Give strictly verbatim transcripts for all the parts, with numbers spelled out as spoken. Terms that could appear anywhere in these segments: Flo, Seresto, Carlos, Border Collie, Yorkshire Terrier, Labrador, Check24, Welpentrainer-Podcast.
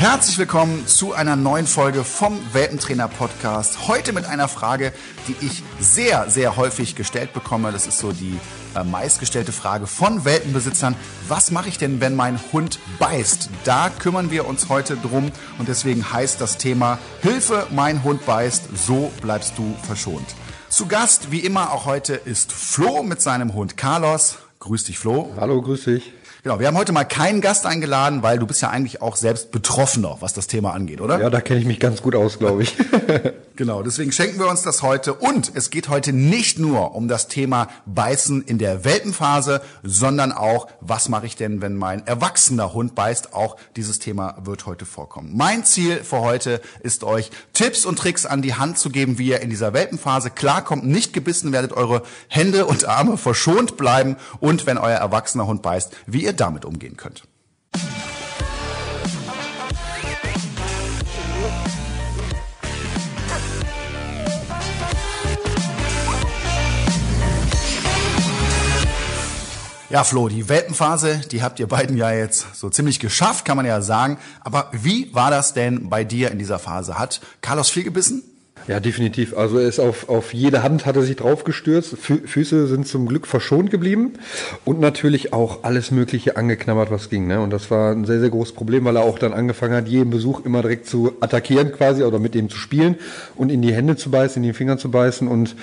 Herzlich willkommen zu einer neuen Folge vom Welpentrainer-Podcast. Heute mit einer Frage, die ich sehr, sehr häufig gestellt bekomme. Das ist so die äh, meistgestellte Frage von Welpenbesitzern. Was mache ich denn, wenn mein Hund beißt? Da kümmern wir uns heute drum und deswegen heißt das Thema Hilfe, mein Hund beißt, so bleibst du verschont. Zu Gast, wie immer auch heute, ist Flo mit seinem Hund Carlos. Grüß dich, Flo. Hallo, grüß dich. Genau, wir haben heute mal keinen Gast eingeladen, weil du bist ja eigentlich auch selbst Betroffener, was das Thema angeht, oder? Ja, da kenne ich mich ganz gut aus, glaube ich. Genau, deswegen schenken wir uns das heute. Und es geht heute nicht nur um das Thema Beißen in der Welpenphase, sondern auch, was mache ich denn, wenn mein erwachsener Hund beißt? Auch dieses Thema wird heute vorkommen. Mein Ziel für heute ist, euch Tipps und Tricks an die Hand zu geben, wie ihr in dieser Welpenphase klarkommt, nicht gebissen werdet, eure Hände und Arme verschont bleiben und wenn euer erwachsener Hund beißt, wie ihr damit umgehen könnt. Ja, Flo, die Welpenphase, die habt ihr beiden ja jetzt so ziemlich geschafft, kann man ja sagen. Aber wie war das denn bei dir in dieser Phase? Hat Carlos viel gebissen? Ja, definitiv. Also er ist auf, auf jede Hand hat er sich draufgestürzt. Fü- Füße sind zum Glück verschont geblieben und natürlich auch alles Mögliche angeknabbert, was ging, ne? Und das war ein sehr, sehr großes Problem, weil er auch dann angefangen hat, jeden Besuch immer direkt zu attackieren quasi oder mit dem zu spielen und in die Hände zu beißen, in die Finger zu beißen. Und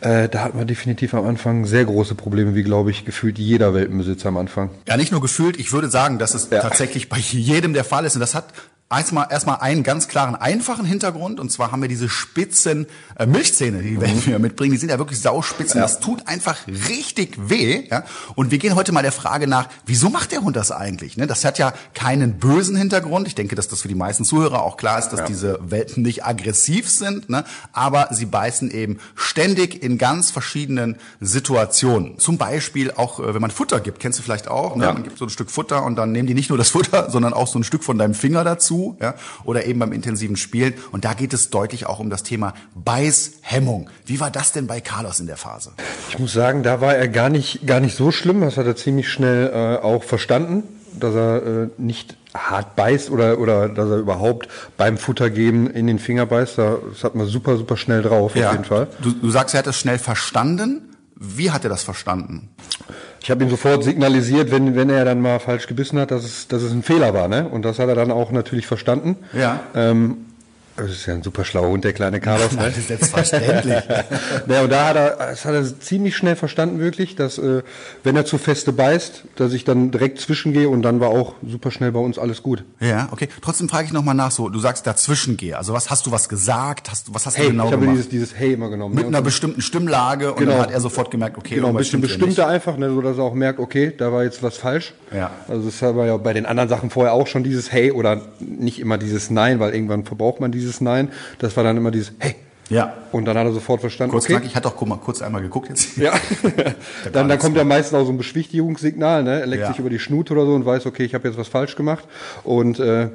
äh, da hat man definitiv am Anfang sehr große Probleme, wie, glaube ich, gefühlt jeder Welpenbesitzer am Anfang. Ja, nicht nur gefühlt. Ich würde sagen, dass es ja tatsächlich bei jedem der Fall ist. Und das hat Erstmal, erstmal einen ganz klaren, einfachen Hintergrund, und zwar haben wir diese spitzen äh, Milchzähne, die wir mhm. mitbringen, die sind ja wirklich sauspitzen, ja. Das tut einfach richtig weh, ja? Und wir gehen heute mal der Frage nach, wieso macht der Hund das eigentlich, ne? Das hat ja keinen bösen Hintergrund, ich denke, dass das für die meisten Zuhörer auch klar ist, dass ja. diese Welpen nicht aggressiv sind, ne? Aber sie beißen eben ständig in ganz verschiedenen Situationen, zum Beispiel auch, wenn man Futter gibt, kennst du vielleicht auch, ne? Ja. Man gibt so ein Stück Futter und dann nehmen die nicht nur das Futter, sondern auch so ein Stück von deinem Finger dazu. Ja, oder eben beim intensiven Spielen. Und da geht es deutlich auch um das Thema Beißhemmung. Wie war das denn bei Carlos in der Phase? Ich muss sagen, da war er gar nicht, gar nicht so schlimm. Das hat er ziemlich schnell äh, auch verstanden, dass er äh, nicht hart beißt oder, oder dass er überhaupt beim Futter geben in den Finger beißt. Das hat man super, super schnell drauf, ja, auf jeden Fall. Du, du sagst, er hat das schnell verstanden. Wie hat er das verstanden? Ich habe ihm sofort signalisiert, wenn wenn er dann mal falsch gebissen hat, dass es dass es ein Fehler war, ne? Und das hat er dann auch natürlich verstanden. Ja. Ähm, das ist ja ein super schlauer Hund, der kleine Carlos. Nein, das ist selbstverständlich. Ja, und da hat er, das hat er ziemlich schnell verstanden, wirklich, dass äh, wenn er zu feste beißt, dass ich dann direkt zwischengehe, und dann war auch super schnell bei uns alles gut. Ja, okay. Trotzdem frage ich nochmal nach, so, du sagst dazwischengehe. Also was hast du was gesagt? Hast, was hast hey, du genau ich gemacht? Ich habe dieses, dieses Hey immer genommen. Mit ja, einer bestimmten Stimmlage, und genau, dann hat er sofort gemerkt, okay, genau, ein bisschen bestimmter einfach, ne, so dass er auch merkt, okay, da war jetzt was falsch. Ja. Also das haben wir ja bei den anderen Sachen vorher auch schon, dieses Hey oder nicht immer dieses Nein, weil irgendwann verbraucht man dieses dieses Nein, das war dann immer dieses Hey. Ja. Und dann hat er sofort verstanden. Kurz, okay. Knack, ich hatte auch mal kurz einmal geguckt jetzt. Ja. dann dann kommt gut. ja meistens auch so ein Beschwichtigungssignal, ne? Er leckt ja. sich über die Schnute oder so und weiß, okay, ich habe jetzt was falsch gemacht. Und äh,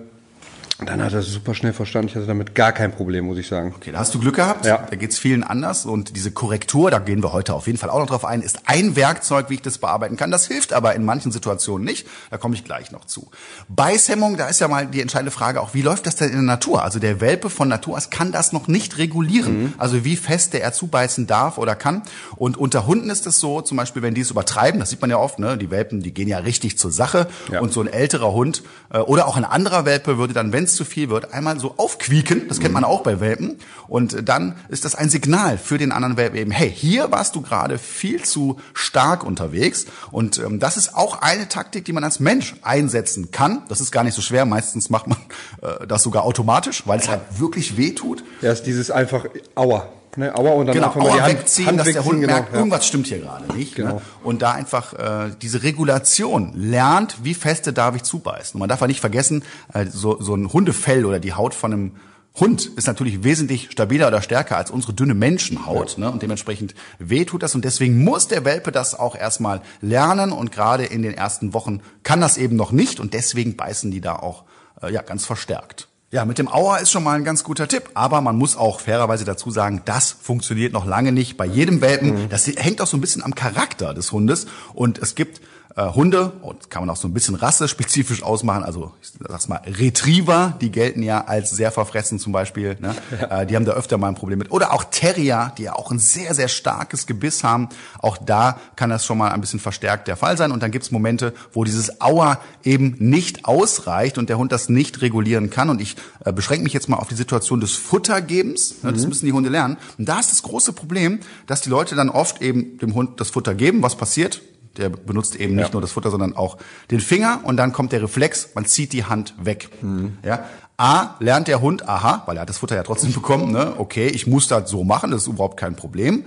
dann hat er es super schnell verstanden. Ich hatte damit gar kein Problem, muss ich sagen. Okay, da hast du Glück gehabt. Ja. Da geht es vielen anders. Und diese Korrektur, da gehen wir heute auf jeden Fall auch noch drauf ein, ist ein Werkzeug, wie ich das bearbeiten kann. Das hilft aber in manchen Situationen nicht. Da komme ich gleich noch zu. Beißhemmung, da ist ja mal die entscheidende Frage auch, wie läuft das denn in der Natur? Also der Welpe von Natur aus kann das noch nicht regulieren. Mhm. Also wie fest der er zubeißen darf oder kann. Und unter Hunden ist es so, zum Beispiel, wenn die es übertreiben, das sieht man ja oft, ne? Die Welpen, die gehen ja richtig zur Sache. Ja. Und so ein älterer Hund oder auch ein anderer Welpe würde dann, wenn zu viel wird, einmal so aufquieken, das kennt man auch bei Welpen, und dann ist das ein Signal für den anderen Welpen eben, hey, hier warst du gerade viel zu stark unterwegs, und ähm, das ist auch eine Taktik, die man als Mensch einsetzen kann, das ist gar nicht so schwer, meistens macht man äh, das sogar automatisch, weil es halt wirklich weh tut. Ja, ist dieses einfach Aua. Ne, Aua, und dann genau, einfach mal die Hand wegziehen, Hand dass wegziehen, der Hund genau, merkt, ja. irgendwas stimmt hier gerade nicht. Genau. Ne? Und da einfach äh, diese Regulation lernt, wie feste darf ich zubeißen. Und man darf ja nicht vergessen, äh, so, so ein Hundefell oder die Haut von einem Hund ist natürlich wesentlich stabiler oder stärker als unsere dünne Menschenhaut, ne? Und dementsprechend weh tut das, und deswegen muss der Welpe das auch erstmal lernen, und gerade in den ersten Wochen kann das eben noch nicht, und deswegen beißen die da auch äh, ja ganz verstärkt. Ja, mit dem Aua ist schon mal ein ganz guter Tipp, aber man muss auch fairerweise dazu sagen, das funktioniert noch lange nicht bei jedem Welpen. Das hängt auch so ein bisschen am Charakter des Hundes, und es gibt äh, Hunde, und kann man auch so ein bisschen rassespezifisch ausmachen, also ich sag's mal Retriever, die gelten ja als sehr verfressen zum Beispiel, ne? Ja. Äh, die haben da öfter mal ein Problem mit. Oder auch Terrier, die ja auch ein sehr, sehr starkes Gebiss haben, auch da kann das schon mal ein bisschen verstärkt der Fall sein. Und dann gibt's Momente, wo dieses Aua eben nicht ausreicht und der Hund das nicht regulieren kann. Und ich äh, beschränke mich jetzt mal auf die Situation des Futtergebens, ne? Das mhm. müssen die Hunde lernen. Und da ist das große Problem, dass die Leute dann oft eben dem Hund das Futter geben. Was passiert? Der benutzt eben nicht ja. nur das Futter, sondern auch den Finger. Und dann kommt der Reflex, man zieht die Hand weg. Mhm. Ja. A, lernt der Hund, aha, weil er hat das Futter ja trotzdem bekommen, ne? Okay, ich muss das so machen, das ist überhaupt kein Problem.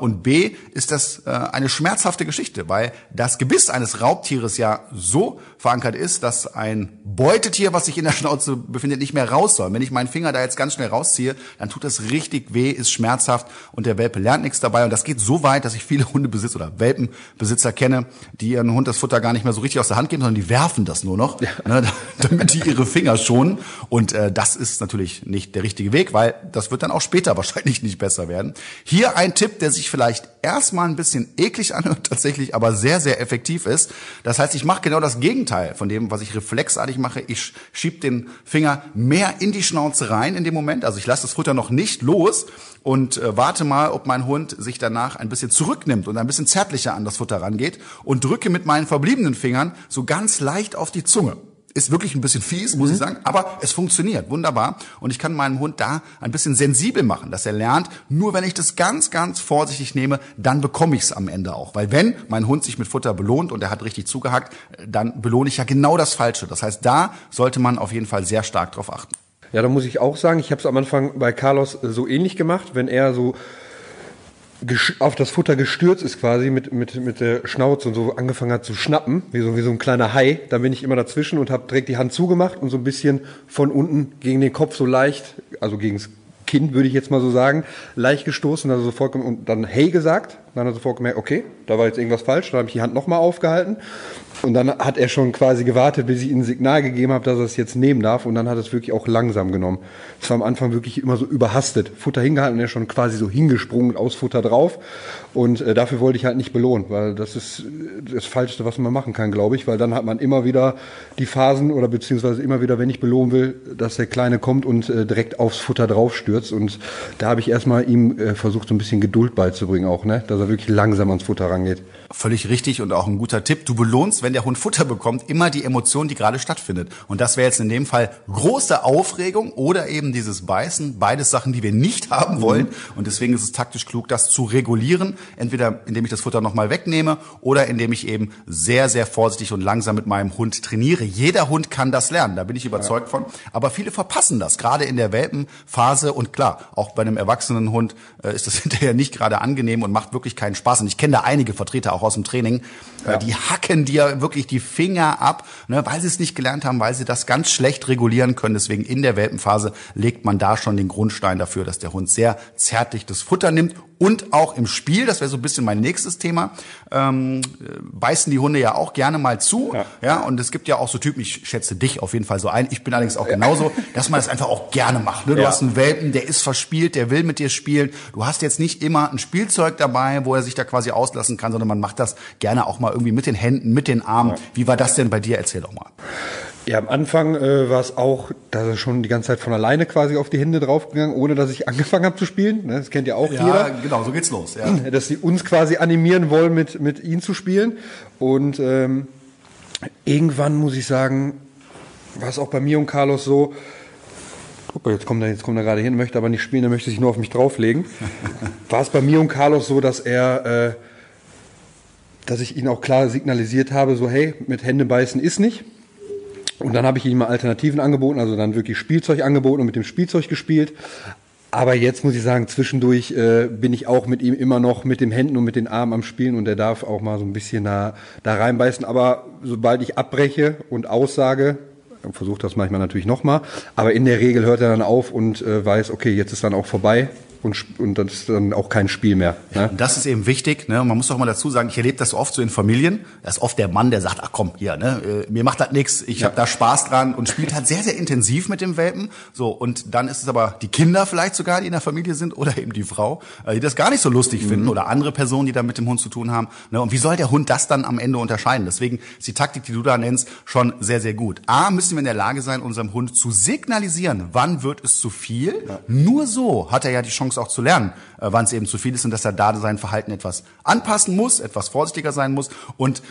Und B, ist das eine schmerzhafte Geschichte, weil das Gebiss eines Raubtieres ja so verankert ist, dass ein Beutetier, was sich in der Schnauze befindet, nicht mehr raus soll. Wenn ich meinen Finger da jetzt ganz schnell rausziehe, dann tut das richtig weh, ist schmerzhaft und der Welpe lernt nichts dabei. Und das geht so weit, dass ich viele Hundebesitzer oder Welpenbesitzer kenne, die ihren Hund das Futter gar nicht mehr so richtig aus der Hand geben, sondern die werfen das nur noch, ja. ne, damit die ihre Finger schonen. Und äh, das ist natürlich nicht der richtige Weg, weil das wird dann auch später wahrscheinlich nicht besser werden. Hier ein Tipp, der sich vielleicht erstmal ein bisschen eklig anhört, tatsächlich aber sehr, sehr effektiv ist. Das heißt, ich mache genau das Gegenteil von dem, was ich reflexartig mache. Ich schiebe den Finger mehr in die Schnauze rein in dem Moment. Also ich lasse das Futter noch nicht los und äh, warte mal, ob mein Hund sich danach ein bisschen zurücknimmt und ein bisschen zärtlicher an das Futter rangeht und drücke mit meinen verbliebenen Fingern so ganz leicht auf die Zunge. Ist wirklich ein bisschen fies, muss mhm. ich sagen, aber es funktioniert wunderbar und ich kann meinen Hund da ein bisschen sensibel machen, dass er lernt, nur wenn ich das ganz, ganz vorsichtig nehme, dann bekomme ich es am Ende auch, weil wenn mein Hund sich mit Futter belohnt und er hat richtig zugehackt, dann belohne ich ja genau das Falsche. Das heißt, da sollte man auf jeden Fall sehr stark drauf achten. Ja, da muss ich auch sagen, ich habe es am Anfang bei Carlos so ähnlich gemacht, wenn er so auf das Futter gestürzt ist quasi mit mit mit der Schnauze und so angefangen hat zu schnappen, wie so wie so ein kleiner Hai, da bin ich immer dazwischen und habe direkt die Hand zugemacht und so ein bisschen von unten gegen den Kopf so leicht, also gegens Kinn würde ich jetzt mal so sagen, leicht gestoßen, also sofort und dann hey gesagt, dann hat er sofort gemerkt, okay, da war jetzt irgendwas falsch, dann habe ich die Hand nochmal aufgehalten und dann hat er schon quasi gewartet, bis ich ihm ein Signal gegeben habe, dass er es jetzt nehmen darf und dann hat er es wirklich auch langsam genommen. Es war am Anfang wirklich immer so überhastet, Futter hingehalten und er schon quasi so hingesprungen, aus Futter drauf und äh, dafür wollte ich halt nicht belohnen, weil das ist das Falschste, was man machen kann, glaube ich, weil dann hat man immer wieder die Phasen oder beziehungsweise immer wieder, wenn ich belohnen will, dass der Kleine kommt und äh, direkt aufs Futter drauf stürzt und da habe ich erstmal ihm äh, versucht, so ein bisschen Geduld beizubringen auch, ne, dass er wirklich langsam ans Futter rangeht. Völlig richtig und auch ein guter Tipp. Du belohnst, wenn der Hund Futter bekommt, immer die Emotion, die gerade stattfindet. Und das wäre jetzt in dem Fall große Aufregung oder eben dieses Beißen. Beides Sachen, die wir nicht haben wollen. Und deswegen ist es taktisch klug, das zu regulieren. Entweder indem ich das Futter nochmal wegnehme oder indem ich eben sehr, sehr vorsichtig und langsam mit meinem Hund trainiere. Jeder Hund kann das lernen, da bin ich überzeugt von. Aber viele verpassen das, gerade in der Welpenphase. Und klar, auch bei einem erwachsenen Hund ist das hinterher nicht gerade angenehm und macht wirklich keinen Spaß. Und ich kenne da einige Vertreter auch aus dem Training, ja. die hacken dir wirklich die Finger ab, ne, weil sie es nicht gelernt haben, weil sie das ganz schlecht regulieren können. Deswegen in der Welpenphase legt man da schon den Grundstein dafür, dass der Hund sehr zärtlich das Futter nimmt. Und auch im Spiel, das wäre so ein bisschen mein nächstes Thema, ähm, beißen die Hunde ja auch gerne mal zu. Ja. ja. Und es gibt ja auch so Typen, ich schätze dich auf jeden Fall so ein, ich bin allerdings auch genauso, dass man das einfach auch gerne macht. Ne? Du ja. hast einen Welpen, der ist verspielt, der will mit dir spielen. Du hast jetzt nicht immer ein Spielzeug dabei, wo er sich da quasi auslassen kann, sondern man macht das gerne auch mal irgendwie mit den Händen, mit den Armen. Ja. Wie war das denn bei dir? Erzähl doch mal. Ja, am Anfang äh, war es auch, dass er schon die ganze Zeit von alleine quasi auf die Hände draufgegangen, ohne dass ich angefangen habe zu spielen. Ne, das kennt ja auch ja, jeder. Ja, genau, so geht's los. Ja. Dass sie uns quasi animieren wollen, mit mit ihnen zu spielen. Und ähm, irgendwann muss ich sagen, war es auch bei mir und Carlos so. Guck mal, jetzt kommt er, jetzt kommt er gerade hin, möchte aber nicht spielen, er möchte sich nur auf mich drauflegen. War es bei mir und Carlos so, dass er, äh, dass ich ihn auch klar signalisiert habe, so hey, mit Hände beißen ist nicht. Und dann habe ich ihm mal Alternativen angeboten, also dann wirklich Spielzeug angeboten und mit dem Spielzeug gespielt. Aber jetzt muss ich sagen, zwischendurch äh, bin ich auch mit ihm immer noch mit den Händen und mit den Armen am Spielen und er darf auch mal so ein bisschen da, da reinbeißen. Aber sobald ich abbreche und aussage, versuche das manchmal natürlich nochmal, aber in der Regel hört er dann auf und äh, weiß, okay, jetzt ist dann auch vorbei. und, und das ist dann auch kein Spiel mehr. Ne? Ja, und das ist eben wichtig. Ne? Und man muss auch mal dazu sagen, ich erlebe das so oft so in Familien, dass oft der Mann, der sagt, ach komm, hier, ne, mir macht das nichts, ich ja. habe da Spaß dran und spielt halt sehr, sehr intensiv mit dem Welpen. So, und dann ist es aber die Kinder vielleicht sogar, die in der Familie sind oder eben die Frau, die das gar nicht so lustig mhm. finden oder andere Personen, die da mit dem Hund zu tun haben. Ne? Und wie soll der Hund das dann am Ende unterscheiden? Deswegen ist die Taktik, die du da nennst, schon sehr, sehr gut. A, müssen wir in der Lage sein, unserem Hund zu signalisieren, wann wird es zu viel. Ja. Nur so hat er ja die Chance auch zu lernen, wann es eben zu viel ist und dass er da sein Verhalten etwas anpassen muss, etwas vorsichtiger sein muss. Und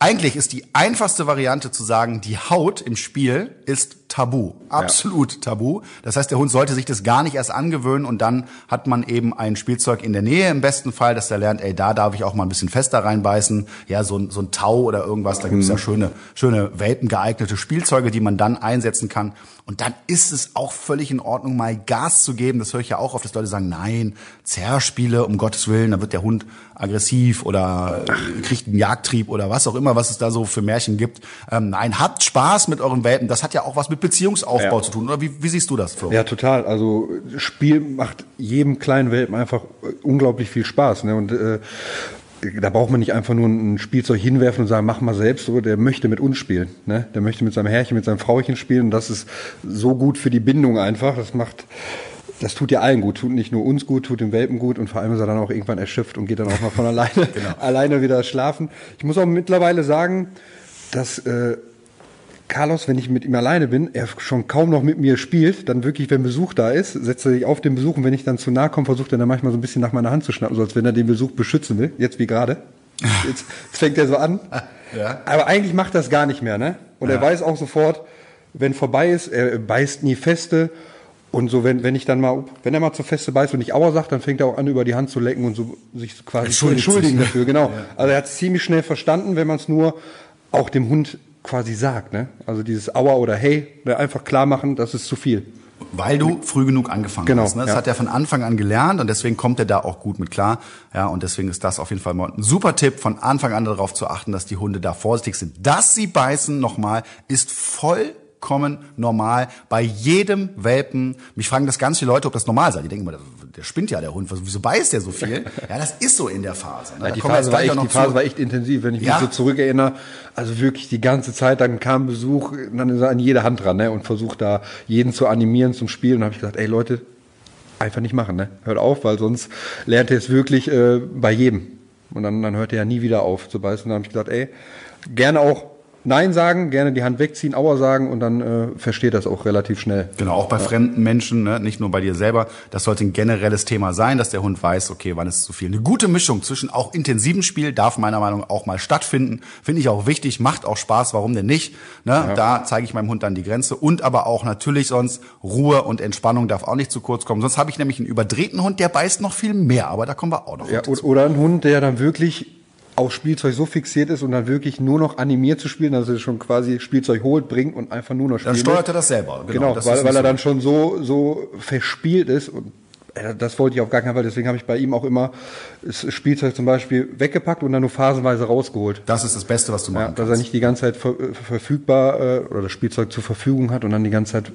eigentlich ist die einfachste Variante zu sagen, die Haut im Spiel ist tabu. Absolut ja. tabu. Das heißt, der Hund sollte sich das gar nicht erst angewöhnen und dann hat man eben ein Spielzeug in der Nähe im besten Fall, dass er lernt, ey, da darf ich auch mal ein bisschen fester reinbeißen. Ja, so ein, so ein Tau oder irgendwas. Da gibt es ja schöne, schöne welpengeeignete Spielzeuge, die man dann einsetzen kann. Und dann ist es auch völlig in Ordnung, mal Gas zu geben. Das höre ich ja auch oft, dass Leute sagen, nein, Zerspiele, um Gottes Willen, da wird der Hund aggressiv oder kriegt einen Jagdtrieb oder was auch immer, was es da so für Märchen gibt. Ähm, nein, habt Spaß mit euren Welpen. Das hat ja auch was mit Beziehungsaufbau ja. zu tun. Oder wie, wie siehst du das, Flo? Ja, total. Also Spiel macht jedem kleinen Welpen einfach unglaublich viel Spaß. Ne? Und äh, da braucht man nicht einfach nur ein Spielzeug hinwerfen und sagen, mach mal selbst. So, der möchte mit uns spielen. Ne? Der möchte mit seinem Herrchen, mit seinem Frauchen spielen. Und das ist so gut für die Bindung einfach. Das macht... Das tut ja allen gut, tut nicht nur uns gut, tut dem Welpen gut und vor allem ist er dann auch irgendwann erschöpft und geht dann auch mal von alleine genau. alleine wieder schlafen. Ich muss auch mittlerweile sagen, dass äh, Carlos, wenn ich mit ihm alleine bin, er schon kaum noch mit mir spielt, dann wirklich, wenn Besuch da ist, setzt er sich auf den Besuch und wenn ich dann zu nahe komme, versucht er dann manchmal so ein bisschen nach meiner Hand zu schnappen, so als wenn er den Besuch beschützen will, jetzt wie gerade. Jetzt, jetzt fängt er so an, ja. aber eigentlich macht das gar nicht mehr, ne? Und ja. er weiß auch sofort, wenn vorbei ist, er beißt nie feste. Und so, wenn, wenn ich dann mal, wenn er mal zu feste beißt und ich Aua sagt, dann fängt er auch an, über die Hand zu lecken und so sich quasi zu entschuldigen sich. Dafür, genau. Ja. Also er hat es ziemlich schnell verstanden, wenn man es nur auch dem Hund quasi sagt, ne? Also dieses Aua oder Hey, einfach klar machen, das ist zu viel. Weil du früh genug angefangen genau, hast. Ne? Das ja. hat er von Anfang an gelernt und deswegen kommt er da auch gut mit klar. Ja, und deswegen ist das auf jeden Fall mal ein super Tipp, von Anfang an darauf zu achten, dass die Hunde da vorsichtig sind. Dass sie beißen, nochmal, ist voll kommen normal bei jedem Welpen. Mich fragen das ganz viele Leute, ob das normal sei. Die denken immer, der spinnt ja, der Hund. Wieso beißt der so viel? Ja, das ist so in der Phase. Ne? Ja, die Phase, war echt, die Phase war echt intensiv, wenn ich mich ja. so zurückerinnere. Also wirklich die ganze Zeit, dann kam Besuch, dann ist er an jede Hand dran, ne? Und versucht da jeden zu animieren zum Spielen. Und da habe ich gesagt, ey Leute, einfach nicht machen, ne? Hört auf, weil sonst lernt er es wirklich äh, bei jedem. Und dann, dann hört er ja nie wieder auf zu beißen. Da habe ich gesagt, ey, gerne auch Nein sagen, gerne die Hand wegziehen, Aua sagen und dann äh, versteht das auch relativ schnell. Genau, auch bei ja. fremden Menschen, ne? Nicht nur bei dir selber. Das sollte ein generelles Thema sein, dass der Hund weiß, okay, wann ist es zu viel. Eine gute Mischung zwischen auch intensivem Spiel darf meiner Meinung nach auch mal stattfinden. Finde ich auch wichtig, macht auch Spaß, warum denn nicht? Ne? Ja. Da zeige ich meinem Hund dann die Grenze und aber auch natürlich sonst Ruhe und Entspannung darf auch nicht zu kurz kommen. Sonst habe ich nämlich einen überdrehten Hund, der beißt noch viel mehr, aber da kommen wir auch noch ja, oder, oder ein Hund, der dann wirklich auf Spielzeug so fixiert ist und dann wirklich nur noch animiert zu spielen, dass er schon quasi Spielzeug holt, bringt und einfach nur noch spielt. Dann steuert er das selber. Genau, genau das weil, weil er so dann schon so so verspielt ist. Und das wollte ich auf gar keinen Fall. Deswegen habe ich bei ihm auch immer das Spielzeug zum Beispiel weggepackt und dann nur phasenweise rausgeholt. Das ist das Beste, was du machen ja, dass er nicht die ganze Zeit ver- verfügbar äh, oder das Spielzeug zur Verfügung hat und dann die ganze Zeit,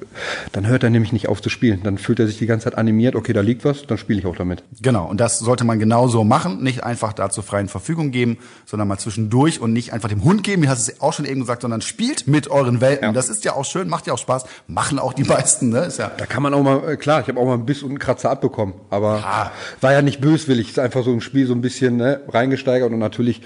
dann hört er nämlich nicht auf zu spielen. Dann fühlt er sich die ganze Zeit animiert, okay, da liegt was, dann spiele ich auch damit. Genau, und das sollte man genauso machen. Nicht einfach da zur freien Verfügung geben, sondern mal zwischendurch und nicht einfach dem Hund geben, wie hast du es auch schon eben gesagt, sondern spielt mit euren Welpen. Ja. Das ist ja auch schön, macht ja auch Spaß, machen auch die meisten. Ne? Ist ja da kann man auch mal, klar, ich habe auch mal einen Biss und einen Kratzer abbekommen. Bekommen. Aber ja. war ja nicht böswillig, ist einfach so im Spiel so ein bisschen ne, reingesteigert und natürlich,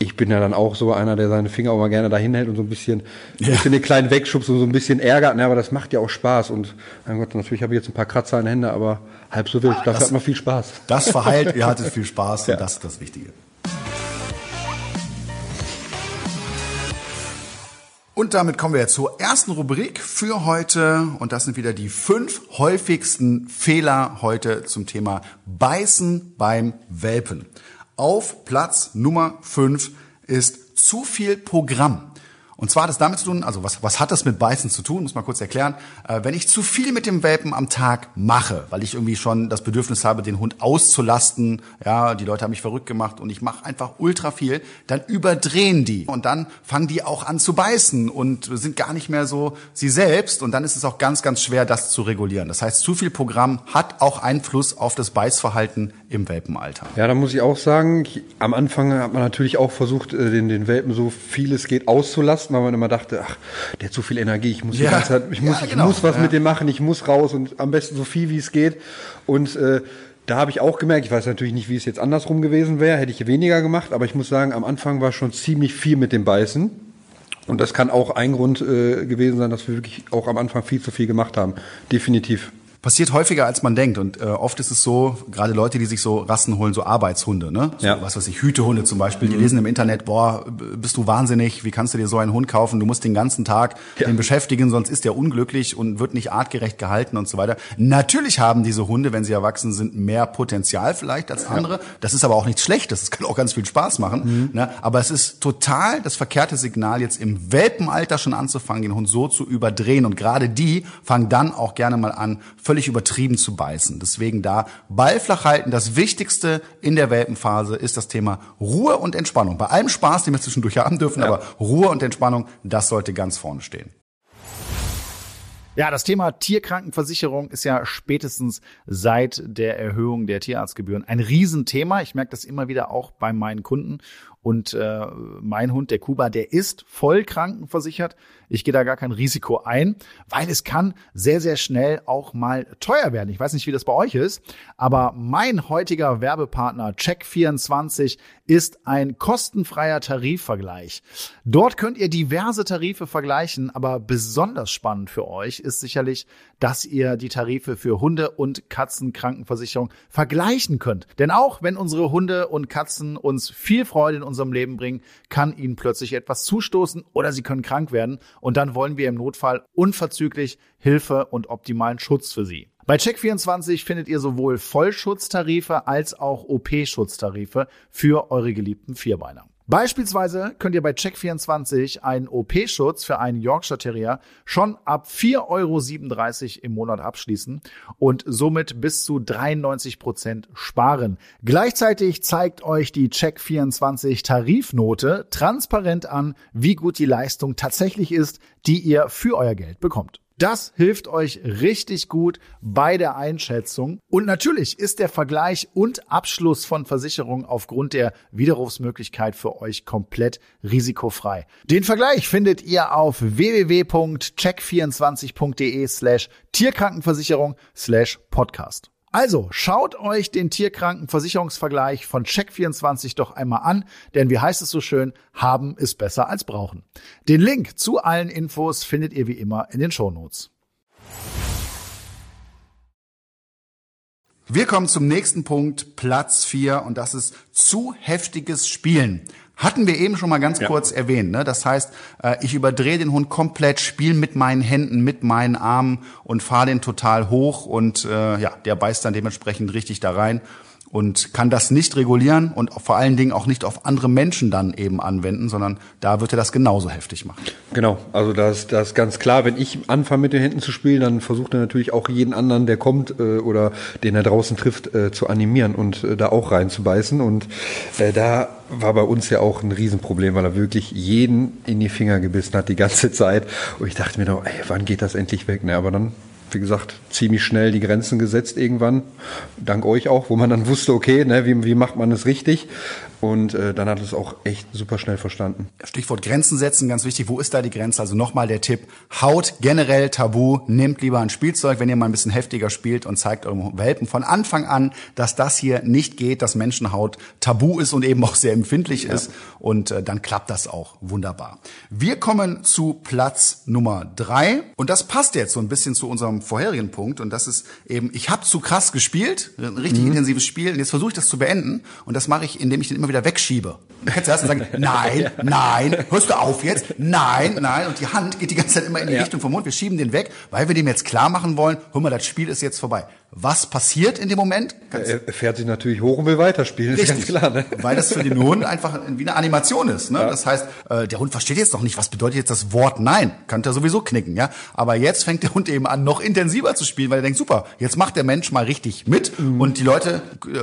ich bin ja dann auch so einer, der seine Finger auch mal gerne dahin hält und so ein bisschen, ja. bisschen den kleinen wegschubst und so ein bisschen ärgert, ne, aber das macht ja auch Spaß und mein Gott, natürlich habe ich jetzt ein paar Kratzer an den Händen, aber halb so wild, ah, dafür hat man viel Spaß. Das verheilt, ihr hattet viel Spaß ja. und das ist das Wichtige. Und damit kommen wir zur ersten Rubrik für heute. Und das sind wieder die fünf häufigsten Fehler heute zum Thema Beißen beim Welpen. Auf Platz Nummer fünf ist zu viel Programm. Und zwar hat es damit zu tun, also was, was hat das mit Beißen zu tun, muss man kurz erklären. Äh, wenn ich zu viel mit dem Welpen am Tag mache, weil ich irgendwie schon das Bedürfnis habe, den Hund auszulasten, ja, die Leute haben mich verrückt gemacht und ich mache einfach ultra viel, dann überdrehen die. Und dann fangen die auch an zu beißen und sind gar nicht mehr so sie selbst. Und dann ist es auch ganz, ganz schwer, das zu regulieren. Das heißt, zu viel Programm hat auch Einfluss auf das Beißverhalten im Welpenalter. Ja, da muss ich auch sagen, ich, am Anfang hat man natürlich auch versucht, den, den Welpen so viel es geht auszulassen, weil man immer dachte, ach, der hat so viel Energie, ich muss, ja. die ganze Zeit, ich muss, ja, genau. ich muss was ja. mit dem machen, ich muss raus und am besten so viel, wie es geht. Und äh, da habe ich auch gemerkt, ich weiß natürlich nicht, wie es jetzt andersrum gewesen wäre, hätte ich weniger gemacht, aber ich muss sagen, am Anfang war schon ziemlich viel mit dem Beißen. Und das kann auch ein Grund äh, gewesen sein, dass wir wirklich auch am Anfang viel zu viel gemacht haben, definitiv. Passiert häufiger, als man denkt. Und äh, oft ist es so, gerade Leute, die sich so Rassen holen, so Arbeitshunde, ne? So, ja. Was weiß ich, Hütehunde zum Beispiel, die mhm. lesen im Internet, boah, bist du wahnsinnig, wie kannst du dir so einen Hund kaufen? Du musst den ganzen Tag ja. den beschäftigen, sonst ist der unglücklich und wird nicht artgerecht gehalten und so weiter. Natürlich haben diese Hunde, wenn sie erwachsen sind, mehr Potenzial vielleicht als andere. Ja. Das ist aber auch nichts Schlechtes, das kann auch ganz viel Spaß machen. Mhm. Ne? Aber es ist total das verkehrte Signal, jetzt im Welpenalter schon anzufangen, den Hund so zu überdrehen. Und gerade die fangen dann auch gerne mal an, übertrieben zu beißen. Deswegen da Ball flach halten. Das Wichtigste in der Welpenphase ist das Thema Ruhe und Entspannung. Bei allem Spaß, den wir zwischendurch haben dürfen, ja. aber Ruhe und Entspannung, das sollte ganz vorne stehen. Ja, das Thema Tierkrankenversicherung ist ja spätestens seit der Erhöhung der Tierarztgebühren ein Riesenthema. Ich merke das immer wieder auch bei meinen Kunden. Und äh, mein Hund, der Kuba, der ist voll krankenversichert. Ich gehe da gar kein Risiko ein, weil es kann sehr, sehr schnell auch mal teuer werden. Ich weiß nicht, wie das bei euch ist, aber mein heutiger Werbepartner Check vierundzwanzig ist ein kostenfreier Tarifvergleich. Dort könnt ihr diverse Tarife vergleichen, aber besonders spannend für euch ist sicherlich, dass ihr die Tarife für Hunde- und Katzenkrankenversicherung vergleichen könnt. Denn auch wenn unsere Hunde und Katzen uns viel Freude in unserem Leben bringen, kann ihnen plötzlich etwas zustoßen oder sie können krank werden. Und dann wollen wir im Notfall unverzüglich Hilfe und optimalen Schutz für sie. Bei Check vierundzwanzig findet ihr sowohl Vollschutztarife als auch O P-Schutztarife für eure geliebten Vierbeiner. Beispielsweise könnt ihr bei Check vierundzwanzig einen O P-Schutz für einen Yorkshire Terrier schon ab vier Euro siebenunddreißig im Monat abschließen und somit bis zu dreiundneunzig Prozent sparen. Gleichzeitig zeigt euch die Check vierundzwanzig Tarifnote transparent an, wie gut die Leistung tatsächlich ist, die ihr für euer Geld bekommt. Das hilft euch richtig gut bei der Einschätzung. Und natürlich ist der Vergleich und Abschluss von Versicherungen aufgrund der Widerrufsmöglichkeit für euch komplett risikofrei. Den Vergleich findet ihr auf www.check vierundzwanzig.de slash Tierkrankenversicherung slash Podcast. Also schaut euch den Tierkrankenversicherungsvergleich von Check vierundzwanzig doch einmal an, denn wie heißt es so schön, haben ist besser als brauchen. Den Link zu allen Infos findet ihr wie immer in den Shownotes. Wir kommen zum nächsten Punkt, Platz vier, und das ist zu heftiges Spielen. Hatten wir eben schon mal ganz ja. kurz erwähnt, ne? Das heißt, ich überdrehe den Hund komplett, spiele mit meinen Händen, mit meinen Armen und fahre den total hoch und äh, ja, der beißt dann dementsprechend richtig da rein und kann das nicht regulieren und vor allen Dingen auch nicht auf andere Menschen dann eben anwenden, sondern da wird er das genauso heftig machen. Genau, also das, das ist ganz klar, wenn ich anfange mit den Händen zu spielen, dann versucht er natürlich auch jeden anderen, der kommt äh, oder den er draußen trifft, äh, zu animieren und äh, da auch reinzubeißen und äh, da war bei uns ja auch ein Riesenproblem, weil er wirklich jeden in die Finger gebissen hat die ganze Zeit. Und ich dachte mir noch, ey, wann geht das endlich weg? Ne, aber dann, wie gesagt, ziemlich schnell die Grenzen gesetzt irgendwann. Dank euch auch, wo man dann wusste, okay, ne, wie, wie macht man das richtig? Und äh, dann hat es auch echt super schnell verstanden. Stichwort Grenzen setzen, ganz wichtig. Wo ist da die Grenze? Also nochmal der Tipp, haut generell tabu, nehmt lieber ein Spielzeug, wenn ihr mal ein bisschen heftiger spielt und zeigt eurem Welpen von Anfang an, dass das hier nicht geht, dass Menschenhaut tabu ist und eben auch sehr empfindlich ja. ist. Und äh, dann klappt das auch wunderbar. Wir kommen zu Platz Nummer drei. Und das passt jetzt so ein bisschen zu unserem vorherigen Punkt. Und das ist eben, ich habe zu krass gespielt, ein richtig mhm. intensives Spiel. Und jetzt versuche ich das zu beenden. Und das mache ich, indem ich den immer wieder wegschiebe. Du kannst erst sagen, nein, nein, hörst du auf jetzt? Nein, nein. Und die Hand geht die ganze Zeit immer in die ja. Richtung vom Mund. Wir schieben den weg, weil wir dem jetzt klar machen wollen, hör mal, das Spiel ist jetzt vorbei. was passiert in dem Moment? Ganz er fährt sich natürlich hoch und will weiterspielen, richtig, ist ganz klar. Ne? Weil das für den Hund einfach wie eine Animation ist. Ne? Ja. Das heißt, äh, der Hund versteht jetzt noch nicht, was bedeutet jetzt das Wort Nein. Könnte er sowieso knicken, ja. Aber jetzt fängt der Hund eben an, noch intensiver zu spielen, weil er denkt, super, jetzt macht der Mensch mal richtig mit. Mhm. Und die Leute,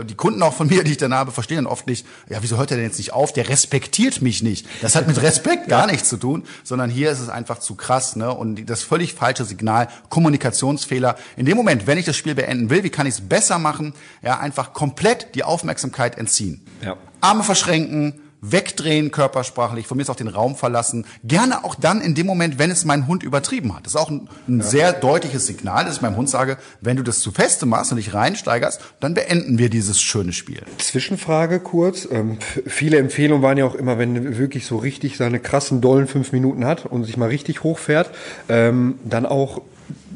die Kunden auch von mir, die ich dann habe, verstehen dann oft nicht, ja, wieso hört er denn jetzt nicht auf? Der respektiert mich nicht. Das hat mit Respekt gar nichts zu tun, sondern hier ist es einfach zu krass. Ne? Und das völlig falsche Signal, Kommunikationsfehler. In dem Moment, wenn ich das Spiel beende, will, wie kann ich es besser machen, ja, einfach komplett die Aufmerksamkeit entziehen. Ja. Arme verschränken, wegdrehen körpersprachlich, von mir ist auch den Raum verlassen, gerne auch dann in dem Moment, wenn es mein Hund übertrieben hat. Das ist auch ein, ein ja. sehr deutliches Signal, dass ich meinem Hund sage, wenn du das zu feste machst und dich reinsteigerst, dann beenden wir dieses schöne Spiel. Zwischenfrage kurz, ähm, viele Empfehlungen waren ja auch immer, wenn wirklich so richtig seine krassen, dollen fünf Minuten hat und sich mal richtig hochfährt, ähm, dann auch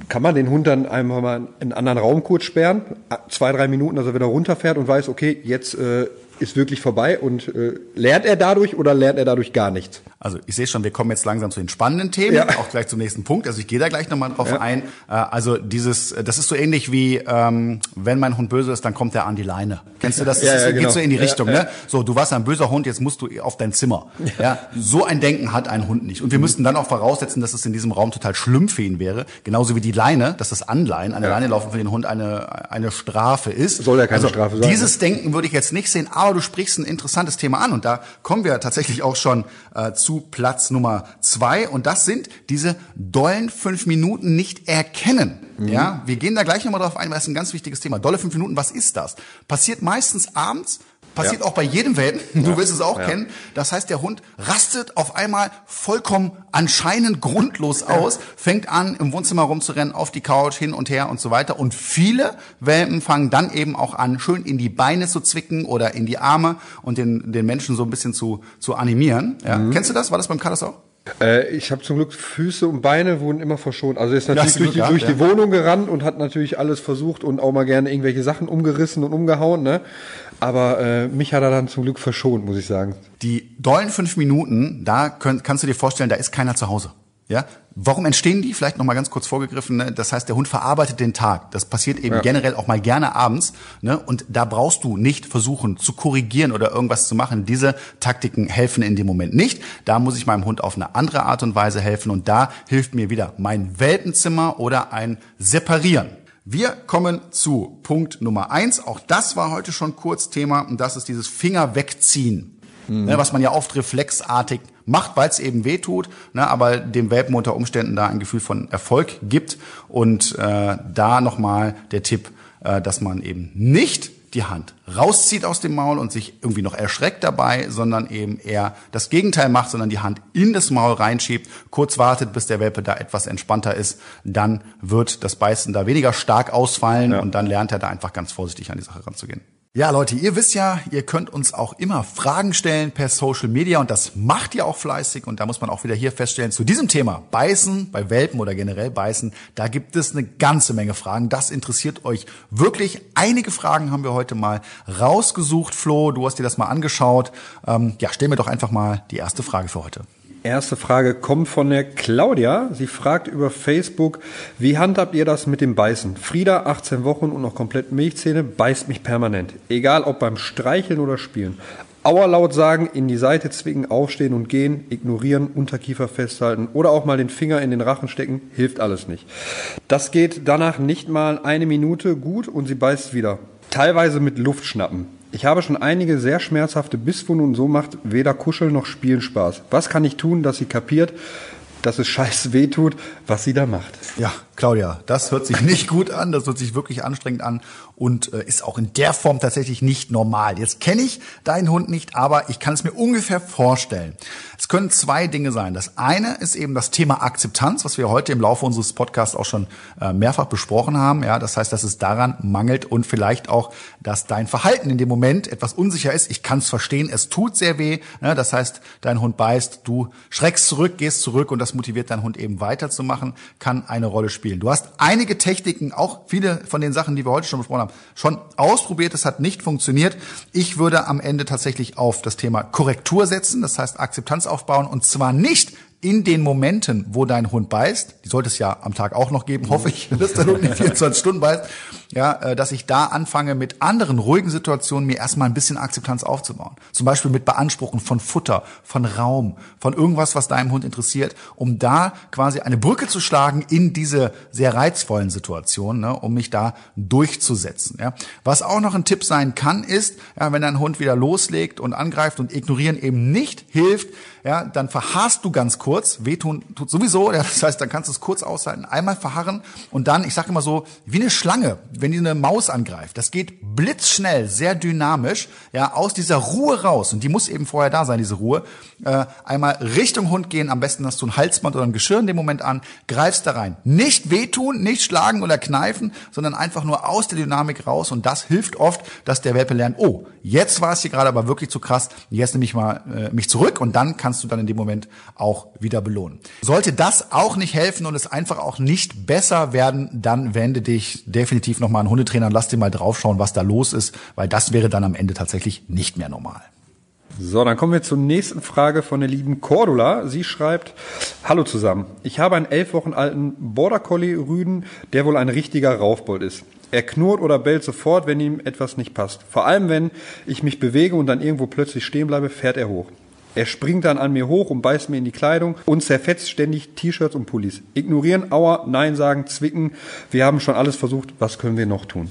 kann man den Hund dann einfach mal in einen anderen Raum kurz sperren, zwei, drei Minuten, dass er wieder runterfährt und weiß, okay, jetzt äh, ist wirklich vorbei und äh, lernt er dadurch oder lernt er dadurch gar nichts? Also ich sehe schon, wir kommen jetzt langsam zu den spannenden Themen, ja. auch gleich zum nächsten Punkt, also ich gehe da gleich nochmal drauf ja. ein. Äh, also dieses, das ist so ähnlich wie, ähm, wenn mein Hund böse ist, dann kommt er an die Leine. Kennst du das? Das ja, ja, geht genau. so in die Richtung, ja, ja. ne? So, du warst ein böser Hund, jetzt musst du auf dein Zimmer. Ja. Ja? So ein Denken hat ein Hund nicht. Und wir mhm. müssten dann auch voraussetzen, dass es in diesem Raum total schlimm für ihn wäre, genauso wie die Leine, dass das Anleihen, an der ja. Leine laufen für den Hund eine eine Strafe ist. Soll ja keine also, Strafe sein. Dieses ne? Denken würde ich jetzt nicht sehen, aber du sprichst ein interessantes Thema an und da kommen wir tatsächlich auch schon äh, zu Platz Nummer zwei und das sind diese dollen fünf Minuten nicht erkennen. Mhm. Ja, wir gehen da gleich nochmal drauf ein, weil es ein ganz wichtiges Thema. Dolle fünf Minuten, was ist das? Passiert meistens abends. Passiert ja. auch bei jedem Welpen, du ja. wirst es auch ja. kennen. Das heißt, der Hund rastet auf einmal vollkommen anscheinend grundlos aus, fängt an, im Wohnzimmer rumzurennen, auf die Couch, hin und her und so weiter. Und viele Welpen fangen dann eben auch an, schön in die Beine zu zwicken oder in die Arme und den, den Menschen so ein bisschen zu, zu animieren. Ja. Mhm. Kennst du das? War das beim Carlos auch? Äh, ich habe zum Glück Füße und Beine wurden immer verschont. Also er ist natürlich durch, gehabt, die, durch ja. die Wohnung gerannt und hat natürlich alles versucht und auch mal gerne irgendwelche Sachen umgerissen und umgehauen. Ne? Aber äh, mich hat er dann zum Glück verschont, muss ich sagen. Die dollen fünf Minuten, da könnt, kannst du dir vorstellen, da ist keiner zu Hause. Ja? Warum entstehen die? Vielleicht noch mal ganz kurz vorgegriffen. Ne? Das heißt, der Hund verarbeitet den Tag. Das passiert eben ja. generell auch mal gerne abends. Ne? Und da brauchst du nicht versuchen zu korrigieren oder irgendwas zu machen. Diese Taktiken helfen in dem Moment nicht. Da muss ich meinem Hund auf eine andere Art und Weise helfen. Und da hilft mir wieder mein Welpenzimmer oder ein Separieren. Wir kommen zu Punkt Nummer eins. Auch das war heute schon kurz Thema. Und das ist dieses Finger wegziehen. Mhm. Ne? Was man ja oft reflexartig macht, weil es eben weh tut, ne, aber dem Welpen unter Umständen da ein Gefühl von Erfolg gibt. Und äh, da nochmal der Tipp, äh, dass man eben nicht die Hand rauszieht aus dem Maul und sich irgendwie noch erschreckt dabei, sondern eben eher das Gegenteil macht, sondern die Hand in das Maul reinschiebt, kurz wartet, bis der Welpe da etwas entspannter ist, dann wird das Beißen da weniger stark ausfallen ja. und dann lernt er da einfach ganz vorsichtig an die Sache ranzugehen. Ja, Leute, ihr wisst ja, ihr könnt uns auch immer Fragen stellen per Social Media und das macht ihr auch fleißig und da muss man auch wieder hier feststellen, zu diesem Thema Beißen, bei Welpen oder generell Beißen, da gibt es eine ganze Menge Fragen. Das interessiert euch wirklich. Einige Fragen haben wir heute mal rausgesucht. Flo, du hast dir das mal angeschaut. Ähm, ja, stell mir doch einfach mal die erste Frage für heute. Erste Frage kommt von der Claudia. Sie fragt über Facebook, wie handhabt ihr das mit dem Beißen? Frieda, achtzehn Wochen und noch komplett Milchzähne, beißt mich permanent. Egal ob beim Streicheln oder Spielen. Aua laut sagen, in die Seite zwicken, aufstehen und gehen, ignorieren, Unterkiefer festhalten oder auch mal den Finger in den Rachen stecken, hilft alles nicht. Das geht danach nicht mal eine Minute gut und sie beißt wieder. Teilweise mit Luftschnappen. Ich habe schon einige sehr schmerzhafte Bisswunden und so macht weder Kuscheln noch Spielen Spaß. Was kann ich tun, dass sie kapiert, dass es scheiß weh tut, was sie da macht? Ja, Claudia, das hört sich nicht gut an, das hört sich wirklich anstrengend an und äh, ist auch in der Form tatsächlich nicht normal. Jetzt kenne ich deinen Hund nicht, aber ich kann es mir ungefähr vorstellen. Es können zwei Dinge sein. Das eine ist eben das Thema Akzeptanz, was wir heute im Laufe unseres Podcasts auch schon äh, mehrfach besprochen haben. Ja, das heißt, dass es daran mangelt und vielleicht auch, dass dein Verhalten in dem Moment etwas unsicher ist. Ich kann es verstehen, es tut sehr weh. Ne? Das heißt, dein Hund beißt, du schreckst zurück, gehst zurück und das motiviert deinen Hund eben weiterzumachen, kann eine Rolle spielen. Du hast einige Techniken, auch viele von den Sachen, die wir heute schon besprochen haben, schon ausprobiert. Es hat nicht funktioniert. Ich würde am Ende tatsächlich auf das Thema Korrektur setzen, das heißt Akzeptanz aufbauen und zwar nicht in den Momenten, wo dein Hund beißt, die sollte es ja am Tag auch noch geben, hoffe ich, dass der Hund nicht vierundzwanzig Stunden beißt, ja, dass ich da anfange, mit anderen ruhigen Situationen mir erstmal ein bisschen Akzeptanz aufzubauen. Zum Beispiel mit Beanspruchen von Futter, von Raum, von irgendwas, was deinem Hund interessiert, um da quasi eine Brücke zu schlagen in diese sehr reizvollen Situationen, ne, um mich da durchzusetzen. Ja. Was auch noch ein Tipp sein kann, ist, ja, wenn dein Hund wieder loslegt und angreift und ignorieren eben nicht hilft, ja, dann verharrst du ganz kurz, wehtun tut sowieso, ja, das heißt, dann kannst du es kurz aushalten, einmal verharren und dann, ich sage immer so, wie eine Schlange, wenn die eine Maus angreift, das geht blitzschnell, sehr dynamisch, ja, aus dieser Ruhe raus, und die muss eben vorher da sein, diese Ruhe, äh, einmal Richtung Hund gehen, am besten hast du ein Halsband oder ein Geschirr in dem Moment an, greifst da rein, nicht wehtun, nicht schlagen oder kneifen, sondern einfach nur aus der Dynamik raus, und das hilft oft, dass der Welpe lernt, oh, jetzt war es hier gerade aber wirklich zu krass, jetzt nehme ich mal äh, mich zurück, und dann kannst du dann in dem Moment auch wieder belohnen. Sollte das auch nicht helfen und es einfach auch nicht besser werden, dann wende dich definitiv nochmal an einen Hundetrainer und lass dir mal draufschauen, was da los ist, weil das wäre dann am Ende tatsächlich nicht mehr normal. So, dann kommen wir zur nächsten Frage von der lieben Cordula. Sie schreibt, hallo zusammen, ich habe einen elf Wochen alten Border Collie Rüden, der wohl ein richtiger Raufbold ist. Er knurrt oder bellt sofort, wenn ihm etwas nicht passt. Vor allem, wenn ich mich bewege und dann irgendwo plötzlich stehen bleibe, fährt er hoch. Er springt dann an mir hoch und beißt mir in die Kleidung und zerfetzt ständig T-Shirts und Pullis. Ignorieren, aua, nein sagen, zwicken. Wir haben schon alles versucht, was können wir noch tun?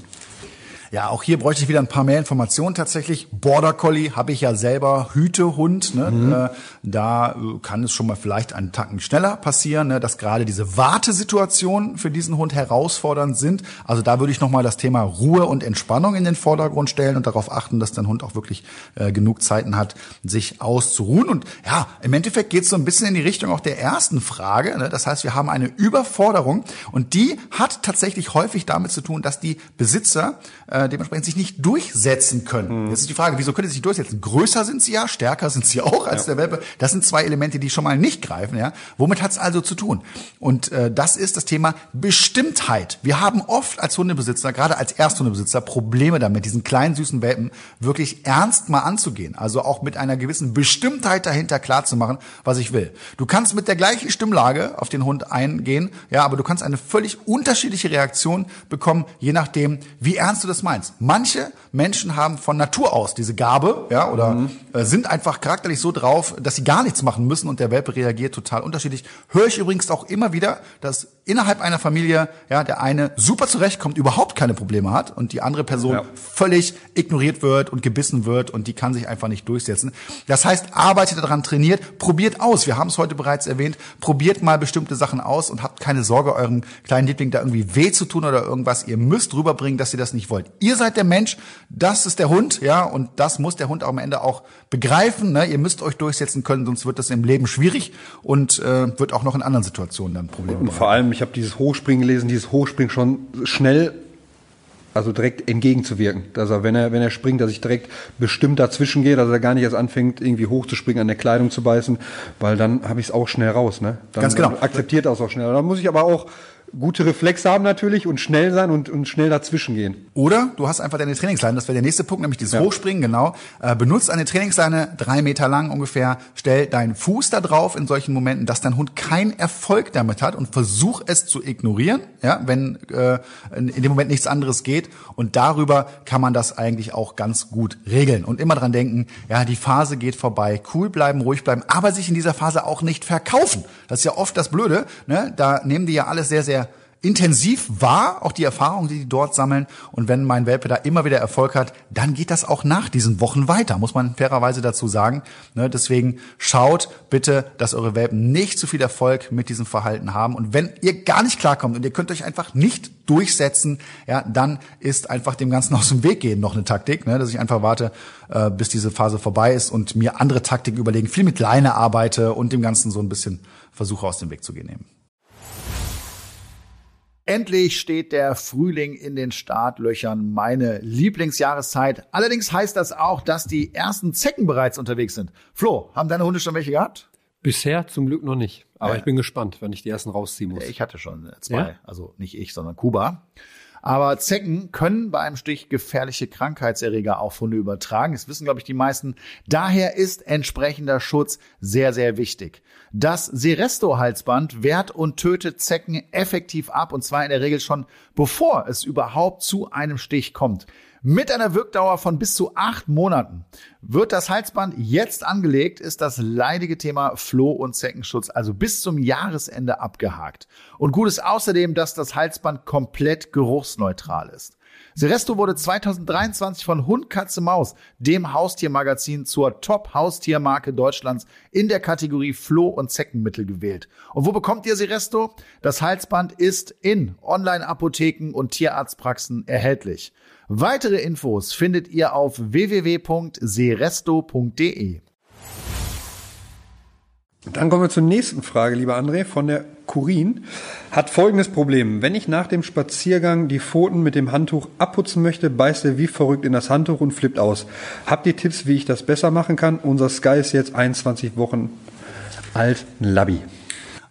Ja, auch hier bräuchte ich wieder ein paar mehr Informationen tatsächlich. Border Collie habe ich ja selber, Hütehund. Ne? Mhm. Äh, da kann es schon mal vielleicht einen Tacken schneller passieren, ne? Dass gerade diese Wartesituationen für diesen Hund herausfordernd sind. Also da würde ich nochmal das Thema Ruhe und Entspannung in den Vordergrund stellen und darauf achten, dass dein Hund auch wirklich äh, genug Zeiten hat, sich auszuruhen. Und ja, im Endeffekt geht es so ein bisschen in die Richtung auch der ersten Frage. Ne? Das heißt, wir haben eine Überforderung, und die hat tatsächlich häufig damit zu tun, dass die Besitzer äh, dementsprechend sich nicht durchsetzen können. Hm. Jetzt ist die Frage, wieso können sie sich durchsetzen? Größer sind sie ja, stärker sind sie auch als ja. der Welpe. Das sind zwei Elemente, die schon mal nicht greifen. Ja? Womit hat es also zu tun? Und äh, das ist das Thema Bestimmtheit. Wir haben oft als Hundebesitzer, gerade als Ersthundebesitzer, Probleme damit, diesen kleinen süßen Welpen wirklich ernst mal anzugehen. Also auch mit einer gewissen Bestimmtheit dahinter klarzumachen, was ich will. Du kannst mit der gleichen Stimmlage auf den Hund eingehen, ja, aber du kannst eine völlig unterschiedliche Reaktion bekommen, je nachdem, wie ernst du das meins. Manche Menschen haben von Natur aus diese Gabe, ja, oder mhm. äh, sind einfach charakterlich so drauf, dass sie gar nichts machen müssen, und der Welpe reagiert total unterschiedlich. Höre ich übrigens auch immer wieder, dass innerhalb einer Familie, ja, der eine super zurechtkommt, überhaupt keine Probleme hat und die andere Person ja. völlig ignoriert wird und gebissen wird, und die kann sich einfach nicht durchsetzen. Das heißt, arbeitet daran, trainiert, probiert aus. Wir haben es heute bereits erwähnt, probiert mal bestimmte Sachen aus und habt keine Sorge, eurem kleinen Liebling da irgendwie weh zu tun oder irgendwas. Ihr müsst rüberbringen, dass ihr das nicht wollt. Ihr seid der Mensch, das ist der Hund, ja, und das muss der Hund am Ende auch begreifen, ne? Ihr müsst euch durchsetzen können, sonst wird das im Leben schwierig und äh, wird auch noch in anderen Situationen dann Probleme. Und vor allem, ich habe dieses Hochspringen gelesen, dieses Hochspringen schon schnell, also direkt entgegenzuwirken. Dass er, wenn er, wenn er springt, dass ich direkt bestimmt dazwischen gehe, dass er gar nicht erst anfängt, irgendwie hochzuspringen, an der Kleidung zu beißen, weil dann habe ich es auch schnell raus, ne? Dann, ganz genau. Dann akzeptiert das auch schnell. Dann muss ich aber auch gute Reflexe haben natürlich und schnell sein und, und schnell dazwischen gehen. Oder du hast einfach deine Trainingsleine, das wäre der nächste Punkt, nämlich dieses ja. Hochspringen, genau. Äh, benutzt eine Trainingsleine, drei Meter lang ungefähr, stell deinen Fuß da drauf in solchen Momenten, dass dein Hund keinen Erfolg damit hat, und versuch es zu ignorieren, ja, wenn äh, in, in dem Moment nichts anderes geht, und darüber kann man das eigentlich auch ganz gut regeln. Und immer dran denken, ja, die Phase geht vorbei, cool bleiben, ruhig bleiben, aber sich in dieser Phase auch nicht verkaufen. Das ist ja oft das Blöde, ne? Da nehmen die ja alles sehr, sehr intensiv war, auch die Erfahrung, die die dort sammeln. Und wenn mein Welpe da immer wieder Erfolg hat, dann geht das auch nach diesen Wochen weiter, muss man fairerweise dazu sagen. Ne, deswegen schaut bitte, dass eure Welpen nicht zu viel Erfolg mit diesem Verhalten haben. Und wenn ihr gar nicht klarkommt und ihr könnt euch einfach nicht durchsetzen, ja, dann ist einfach dem Ganzen aus dem Weg gehen noch eine Taktik, ne, dass ich einfach warte, äh, bis diese Phase vorbei ist und mir andere Taktiken überlegen, viel mit Leine arbeite und dem Ganzen so ein bisschen versuche, aus dem Weg zu gehen eben. Endlich steht der Frühling in den Startlöchern, meine Lieblingsjahreszeit. Allerdings heißt das auch, dass die ersten Zecken bereits unterwegs sind. Flo, haben deine Hunde schon welche gehabt? Bisher zum Glück noch nicht, aber äh, ich bin gespannt, wenn ich die ersten rausziehen muss. Ich hatte schon zwei, ja? Also nicht ich, sondern Kuba. Aber Zecken können bei einem Stich gefährliche Krankheitserreger auf Hunde übertragen. Das wissen, glaube ich, die meisten. Daher ist entsprechender Schutz sehr, sehr wichtig. Das Seresto-Halsband wehrt und tötet Zecken effektiv ab, und zwar in der Regel schon, bevor es überhaupt zu einem Stich kommt. Mit einer Wirkdauer von bis zu acht Monaten. Wird das Halsband jetzt angelegt, ist das leidige Thema Floh- und Zeckenschutz also bis zum Jahresende abgehakt. Und gut ist außerdem, dass das Halsband komplett geruchsneutral ist. Seresto wurde zweitausenddreiundzwanzig von Hund, Katze, Maus, dem Haustiermagazin, zur Top-Haustiermarke Deutschlands in der Kategorie Floh- und Zeckenmittel gewählt. Und wo bekommt ihr Seresto? Das Halsband ist in Online-Apotheken und Tierarztpraxen erhältlich. Weitere Infos findet ihr auf w w w punkt seresto punkt d e. Dann kommen wir zur nächsten Frage, lieber André, von der Corinne. Hat folgendes Problem: Wenn ich nach dem Spaziergang die Pfoten mit dem Handtuch abputzen möchte, beißt er wie verrückt in das Handtuch und flippt aus. Habt ihr Tipps, wie ich das besser machen kann? Unser Sky ist jetzt einundzwanzig Wochen alt, ein Labby.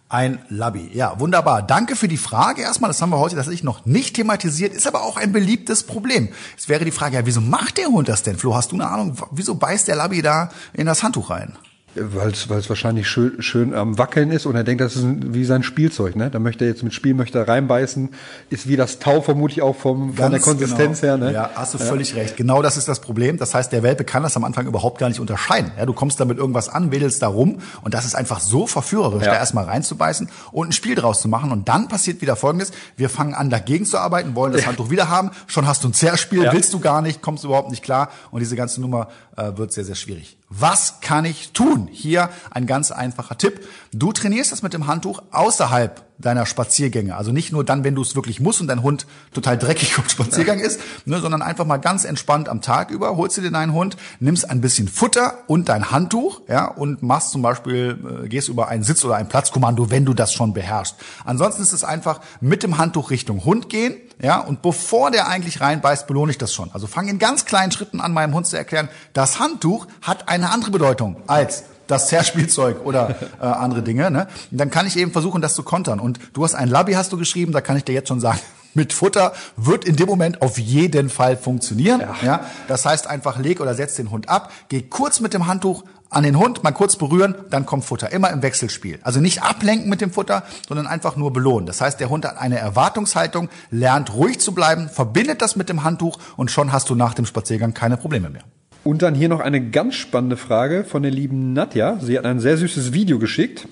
Ein Labby. Ja, wunderbar. Danke für die Frage erstmal. Das haben wir heute tatsächlich noch nicht thematisiert, ist aber auch ein beliebtes Problem. Es wäre die Frage, ja, wieso macht der Hund das denn? Flo, hast du eine Ahnung, wieso beißt der Labby da in das Handtuch rein? Weil es wahrscheinlich schön, schön am Wackeln ist und er denkt, das ist wie sein Spielzeug, ne? Da möchte er jetzt mit Spiel, möchte er reinbeißen, ist wie das Tau vermutlich auch vom, von der Konsistenz genau her, ne? Ja, hast du ja. völlig recht. Genau das ist das Problem. Das heißt, der Welpe kann das am Anfang überhaupt gar nicht unterscheiden. Ja, du kommst damit irgendwas an, wedelst da rum und das ist einfach so verführerisch, ja. da erstmal reinzubeißen und ein Spiel draus zu machen. Und dann passiert wieder Folgendes. Wir fangen an, dagegen zu arbeiten, wollen das ja. Handtuch wieder haben. Schon hast du ein Zerspiel, ja. willst du gar nicht, kommst überhaupt nicht klar. Und diese ganze Nummer äh, wird sehr, sehr schwierig. Was kann ich tun? Hier ein ganz einfacher Tipp. Du trainierst das mit dem Handtuch außerhalb deiner Spaziergänge. Also nicht nur dann, wenn du es wirklich musst und dein Hund total dreckig vom Spaziergang ist, ne, sondern einfach mal ganz entspannt am Tag über, holst du dir deinen Hund, nimmst ein bisschen Futter und dein Handtuch, ja, und machst zum Beispiel, äh, gehst über einen Sitz- oder ein Platzkommando, wenn du das schon beherrschst. Ansonsten ist es einfach mit dem Handtuch Richtung Hund gehen, ja, und bevor der eigentlich reinbeißt, belohne ich das schon. Also fang in ganz kleinen Schritten an, meinem Hund zu erklären, das Handtuch hat eine andere Bedeutung als das Zerspielzeug oder äh, andere Dinge, ne? Und dann kann ich eben versuchen, das zu kontern. Und du hast ein Labby, hast du geschrieben, da kann ich dir jetzt schon sagen, mit Futter wird in dem Moment auf jeden Fall funktionieren. Ja. Ja? Das heißt einfach, leg oder setz den Hund ab, geh kurz mit dem Handtuch an den Hund, mal kurz berühren, dann kommt Futter. Immer im Wechselspiel. Also nicht ablenken mit dem Futter, sondern einfach nur belohnen. Das heißt, der Hund hat eine Erwartungshaltung, lernt ruhig zu bleiben, verbindet das mit dem Handtuch und schon hast du nach dem Spaziergang keine Probleme mehr. Und dann hier noch eine ganz spannende Frage von der lieben Nadja. Sie hat ein sehr süßes Video geschickt.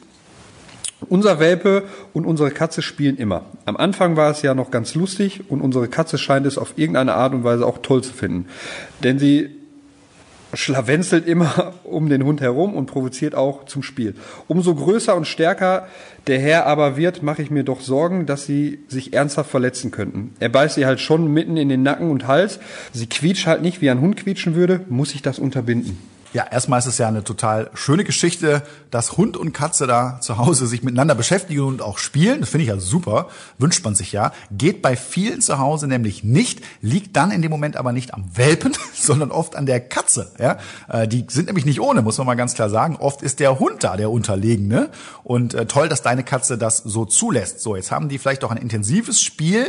Unser Welpe und unsere Katze spielen immer. Am Anfang war es ja noch ganz lustig und unsere Katze scheint es auf irgendeine Art und Weise auch toll zu finden. Denn sie schlawenzelt immer um den Hund herum und provoziert auch zum Spiel. Umso größer und stärker der Herr aber wird, mache ich mir doch Sorgen, dass sie sich ernsthaft verletzen könnten. Er beißt sie halt schon mitten in den Nacken und Hals. Sie quietscht halt nicht, wie ein Hund quietschen würde. Muss ich das unterbinden? Ja, erstmal ist es ja eine total schöne Geschichte, dass Hund und Katze da zu Hause sich miteinander beschäftigen und auch spielen. Das finde ich ja super, wünscht man sich ja. Geht bei vielen zu Hause nämlich nicht, liegt dann in dem Moment aber nicht am Welpen, sondern oft an der Katze. Ja, äh, die sind nämlich nicht ohne, muss man mal ganz klar sagen. Oft ist der Hund da, der Unterlegene. Und äh, toll, dass deine Katze das so zulässt. So, jetzt haben die vielleicht auch ein intensives Spiel,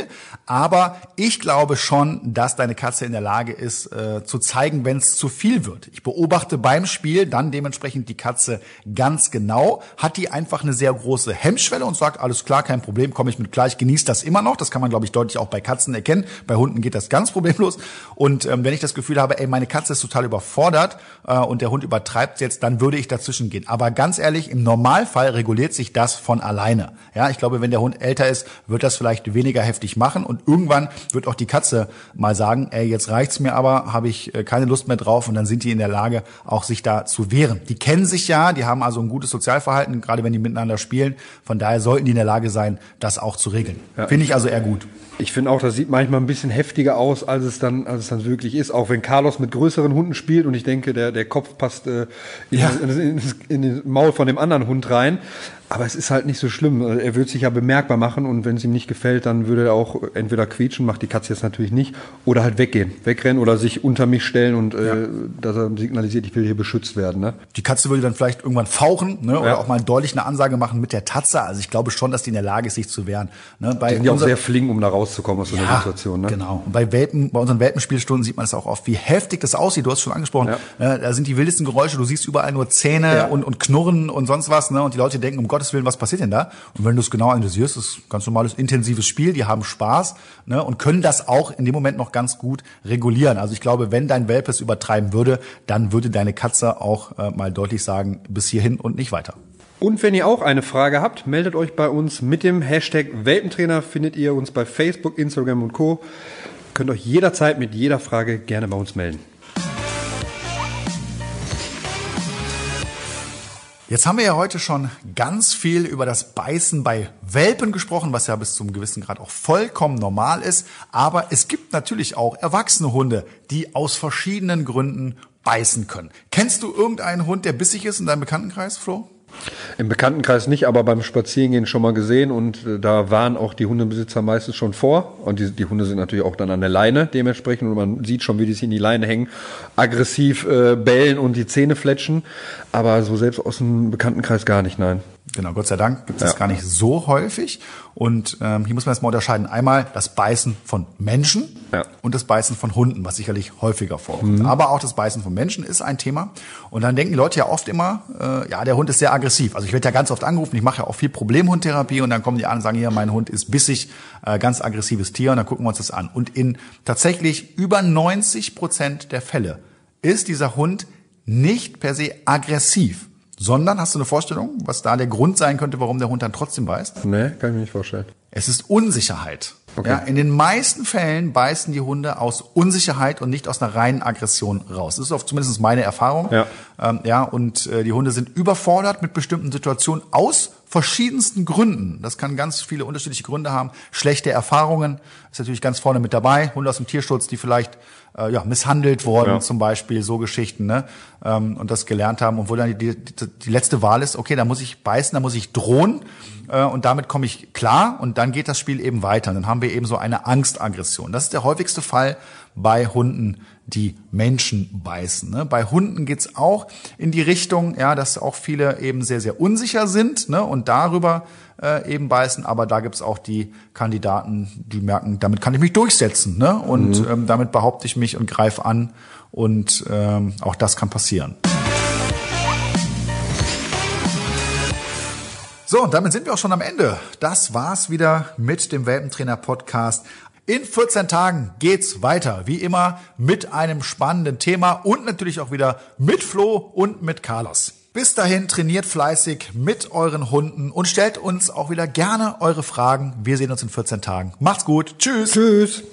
aber ich glaube schon, dass deine Katze in der Lage ist, äh, zu zeigen, wenn es zu viel wird. Ich beobachte beim Spiel dann dementsprechend die Katze ganz genau, hat die einfach eine sehr große Hemmschwelle und sagt, alles klar, kein Problem, komme ich mit klar, ich genieße das immer noch. Das kann man, glaube ich, deutlich auch bei Katzen erkennen. Bei Hunden geht das ganz problemlos. Und ähm, wenn ich das Gefühl habe, ey, meine Katze ist total überfordert äh, und der Hund übertreibt jetzt, dann würde ich dazwischen gehen. Aber ganz ehrlich, im Normalfall reguliert sich das von alleine. Ja, ich glaube, wenn der Hund älter ist, wird das vielleicht weniger heftig machen und irgendwann wird auch die Katze mal sagen, ey, jetzt reicht's mir aber, habe ich äh, keine Lust mehr drauf, und dann sind die in der Lage, auch sich da zu wehren. Die kennen sich ja, die haben also ein gutes Sozialverhalten, gerade wenn die miteinander spielen. Von daher sollten die in der Lage sein, das auch zu regeln. Ja. Finde ich also eher gut. Ich finde auch, das sieht manchmal ein bisschen heftiger aus, als es dann, als es dann wirklich ist. Auch wenn Carlos mit größeren Hunden spielt und ich denke, der, der Kopf passt äh, in, ja. in, in, in den Maul von dem anderen Hund rein. Aber es ist halt nicht so schlimm. Er wird sich ja bemerkbar machen und wenn es ihm nicht gefällt, dann würde er auch entweder quietschen, macht die Katze jetzt natürlich nicht, oder halt weggehen, wegrennen oder sich unter mich stellen und äh, ja. dass er signalisiert, ich will hier beschützt werden. Ne? Die Katze würde dann vielleicht irgendwann fauchen, ne? Oder ja. auch mal deutlich eine Ansage machen mit der Tatze. Also ich glaube schon, dass die in der Lage ist, sich zu wehren. Ne? Bei die sind ja auch sehr flink, um da rauszukommen aus so einer ja, Situation. Ne? Genau. Und bei Welpen, bei unseren Welpenspielstunden sieht man es auch oft, wie heftig das aussieht. Du hast es schon angesprochen. Ja. Da sind die wildesten Geräusche. Du siehst überall nur Zähne ja. und, und Knurren und sonst was. Ne? Und die Leute denken, um Gottes Willen, was passiert denn da? Und wenn du es genau analysierst, ist ein ganz normales, intensives Spiel. Die haben Spaß, ne, und können das auch in dem Moment noch ganz gut regulieren. Also ich glaube, wenn dein Welpe es übertreiben würde, dann würde deine Katze auch äh, mal deutlich sagen, bis hierhin und nicht weiter. Und wenn ihr auch eine Frage habt, meldet euch bei uns mit dem Hashtag Welpentrainer. Findet ihr uns bei Facebook, Instagram und Co. Könnt euch jederzeit mit jeder Frage gerne bei uns melden. Jetzt haben wir ja heute schon ganz viel über das Beißen bei Welpen gesprochen, was ja bis zum gewissen Grad auch vollkommen normal ist. Aber es gibt natürlich auch erwachsene Hunde, die aus verschiedenen Gründen beißen können. Kennst du irgendeinen Hund, der bissig ist in deinem Bekanntenkreis, Flo? Im Bekanntenkreis nicht, aber beim Spazierengehen schon mal gesehen und da waren auch die Hundebesitzer meistens schon vor und die, die Hunde sind natürlich auch dann an der Leine dementsprechend und man sieht schon, wie die sich in die Leine hängen, aggressiv äh, bellen und die Zähne fletschen, aber so selbst aus dem Bekanntenkreis gar nicht, nein. Genau, Gott sei Dank gibt es ja. das gar nicht so häufig und ähm, hier muss man erstmal unterscheiden, einmal das Beißen von Menschen ja. und das Beißen von Hunden, was sicherlich häufiger vorkommt, mhm. aber auch das Beißen von Menschen ist ein Thema und dann denken die Leute ja oft immer, äh, ja, der Hund ist sehr aggressiv, also ich werde ja ganz oft angerufen, ich mache ja auch viel Problemhundtherapie und dann kommen die an und sagen, hier, mein Hund ist bissig, äh, ganz aggressives Tier und dann gucken wir uns das an und in tatsächlich über neunzig Prozent der Fälle ist dieser Hund nicht per se aggressiv. Sondern, hast du eine Vorstellung, was da der Grund sein könnte, warum der Hund dann trotzdem beißt? Nee, kann ich mir nicht vorstellen. Es ist Unsicherheit. Okay. Ja, in den meisten Fällen beißen die Hunde aus Unsicherheit und nicht aus einer reinen Aggression raus. Das ist oft zumindest meine Erfahrung. Ja. Ähm, ja, und äh, die Hunde sind überfordert mit bestimmten Situationen aus verschiedensten Gründen. Das kann ganz viele unterschiedliche Gründe haben. Schlechte Erfahrungen ist natürlich ganz vorne mit dabei. Hunde aus dem Tierschutz, die vielleicht äh, ja, misshandelt wurden, ja. zum Beispiel, so Geschichten, ne? ähm, und das gelernt haben. Und wo dann die, die, die letzte Wahl ist, okay, da muss ich beißen, da muss ich drohen äh, und damit komme ich klar und dann geht das Spiel eben weiter. Dann haben wir eben so eine Angstaggression. Das ist der häufigste Fall bei Hunden, die Menschen beißen. Ne? Bei Hunden geht's auch in die Richtung, ja, dass auch viele eben sehr, sehr unsicher sind, ne? Und darüber äh, eben beißen. Aber da gibt's auch die Kandidaten, die merken, damit kann ich mich durchsetzen, ne? Und mhm. ähm, damit behaupte ich mich und greife an. Und ähm, auch das kann passieren. So, und damit sind wir auch schon am Ende. Das war's wieder mit dem Welpentrainer-Podcast. In vierzehn Tagen geht's weiter, wie immer mit einem spannenden Thema und natürlich auch wieder mit Flo und mit Carlos. Bis dahin trainiert fleißig mit euren Hunden und stellt uns auch wieder gerne eure Fragen. Wir sehen uns in vierzehn Tagen. Macht's gut. Tschüss. Tschüss.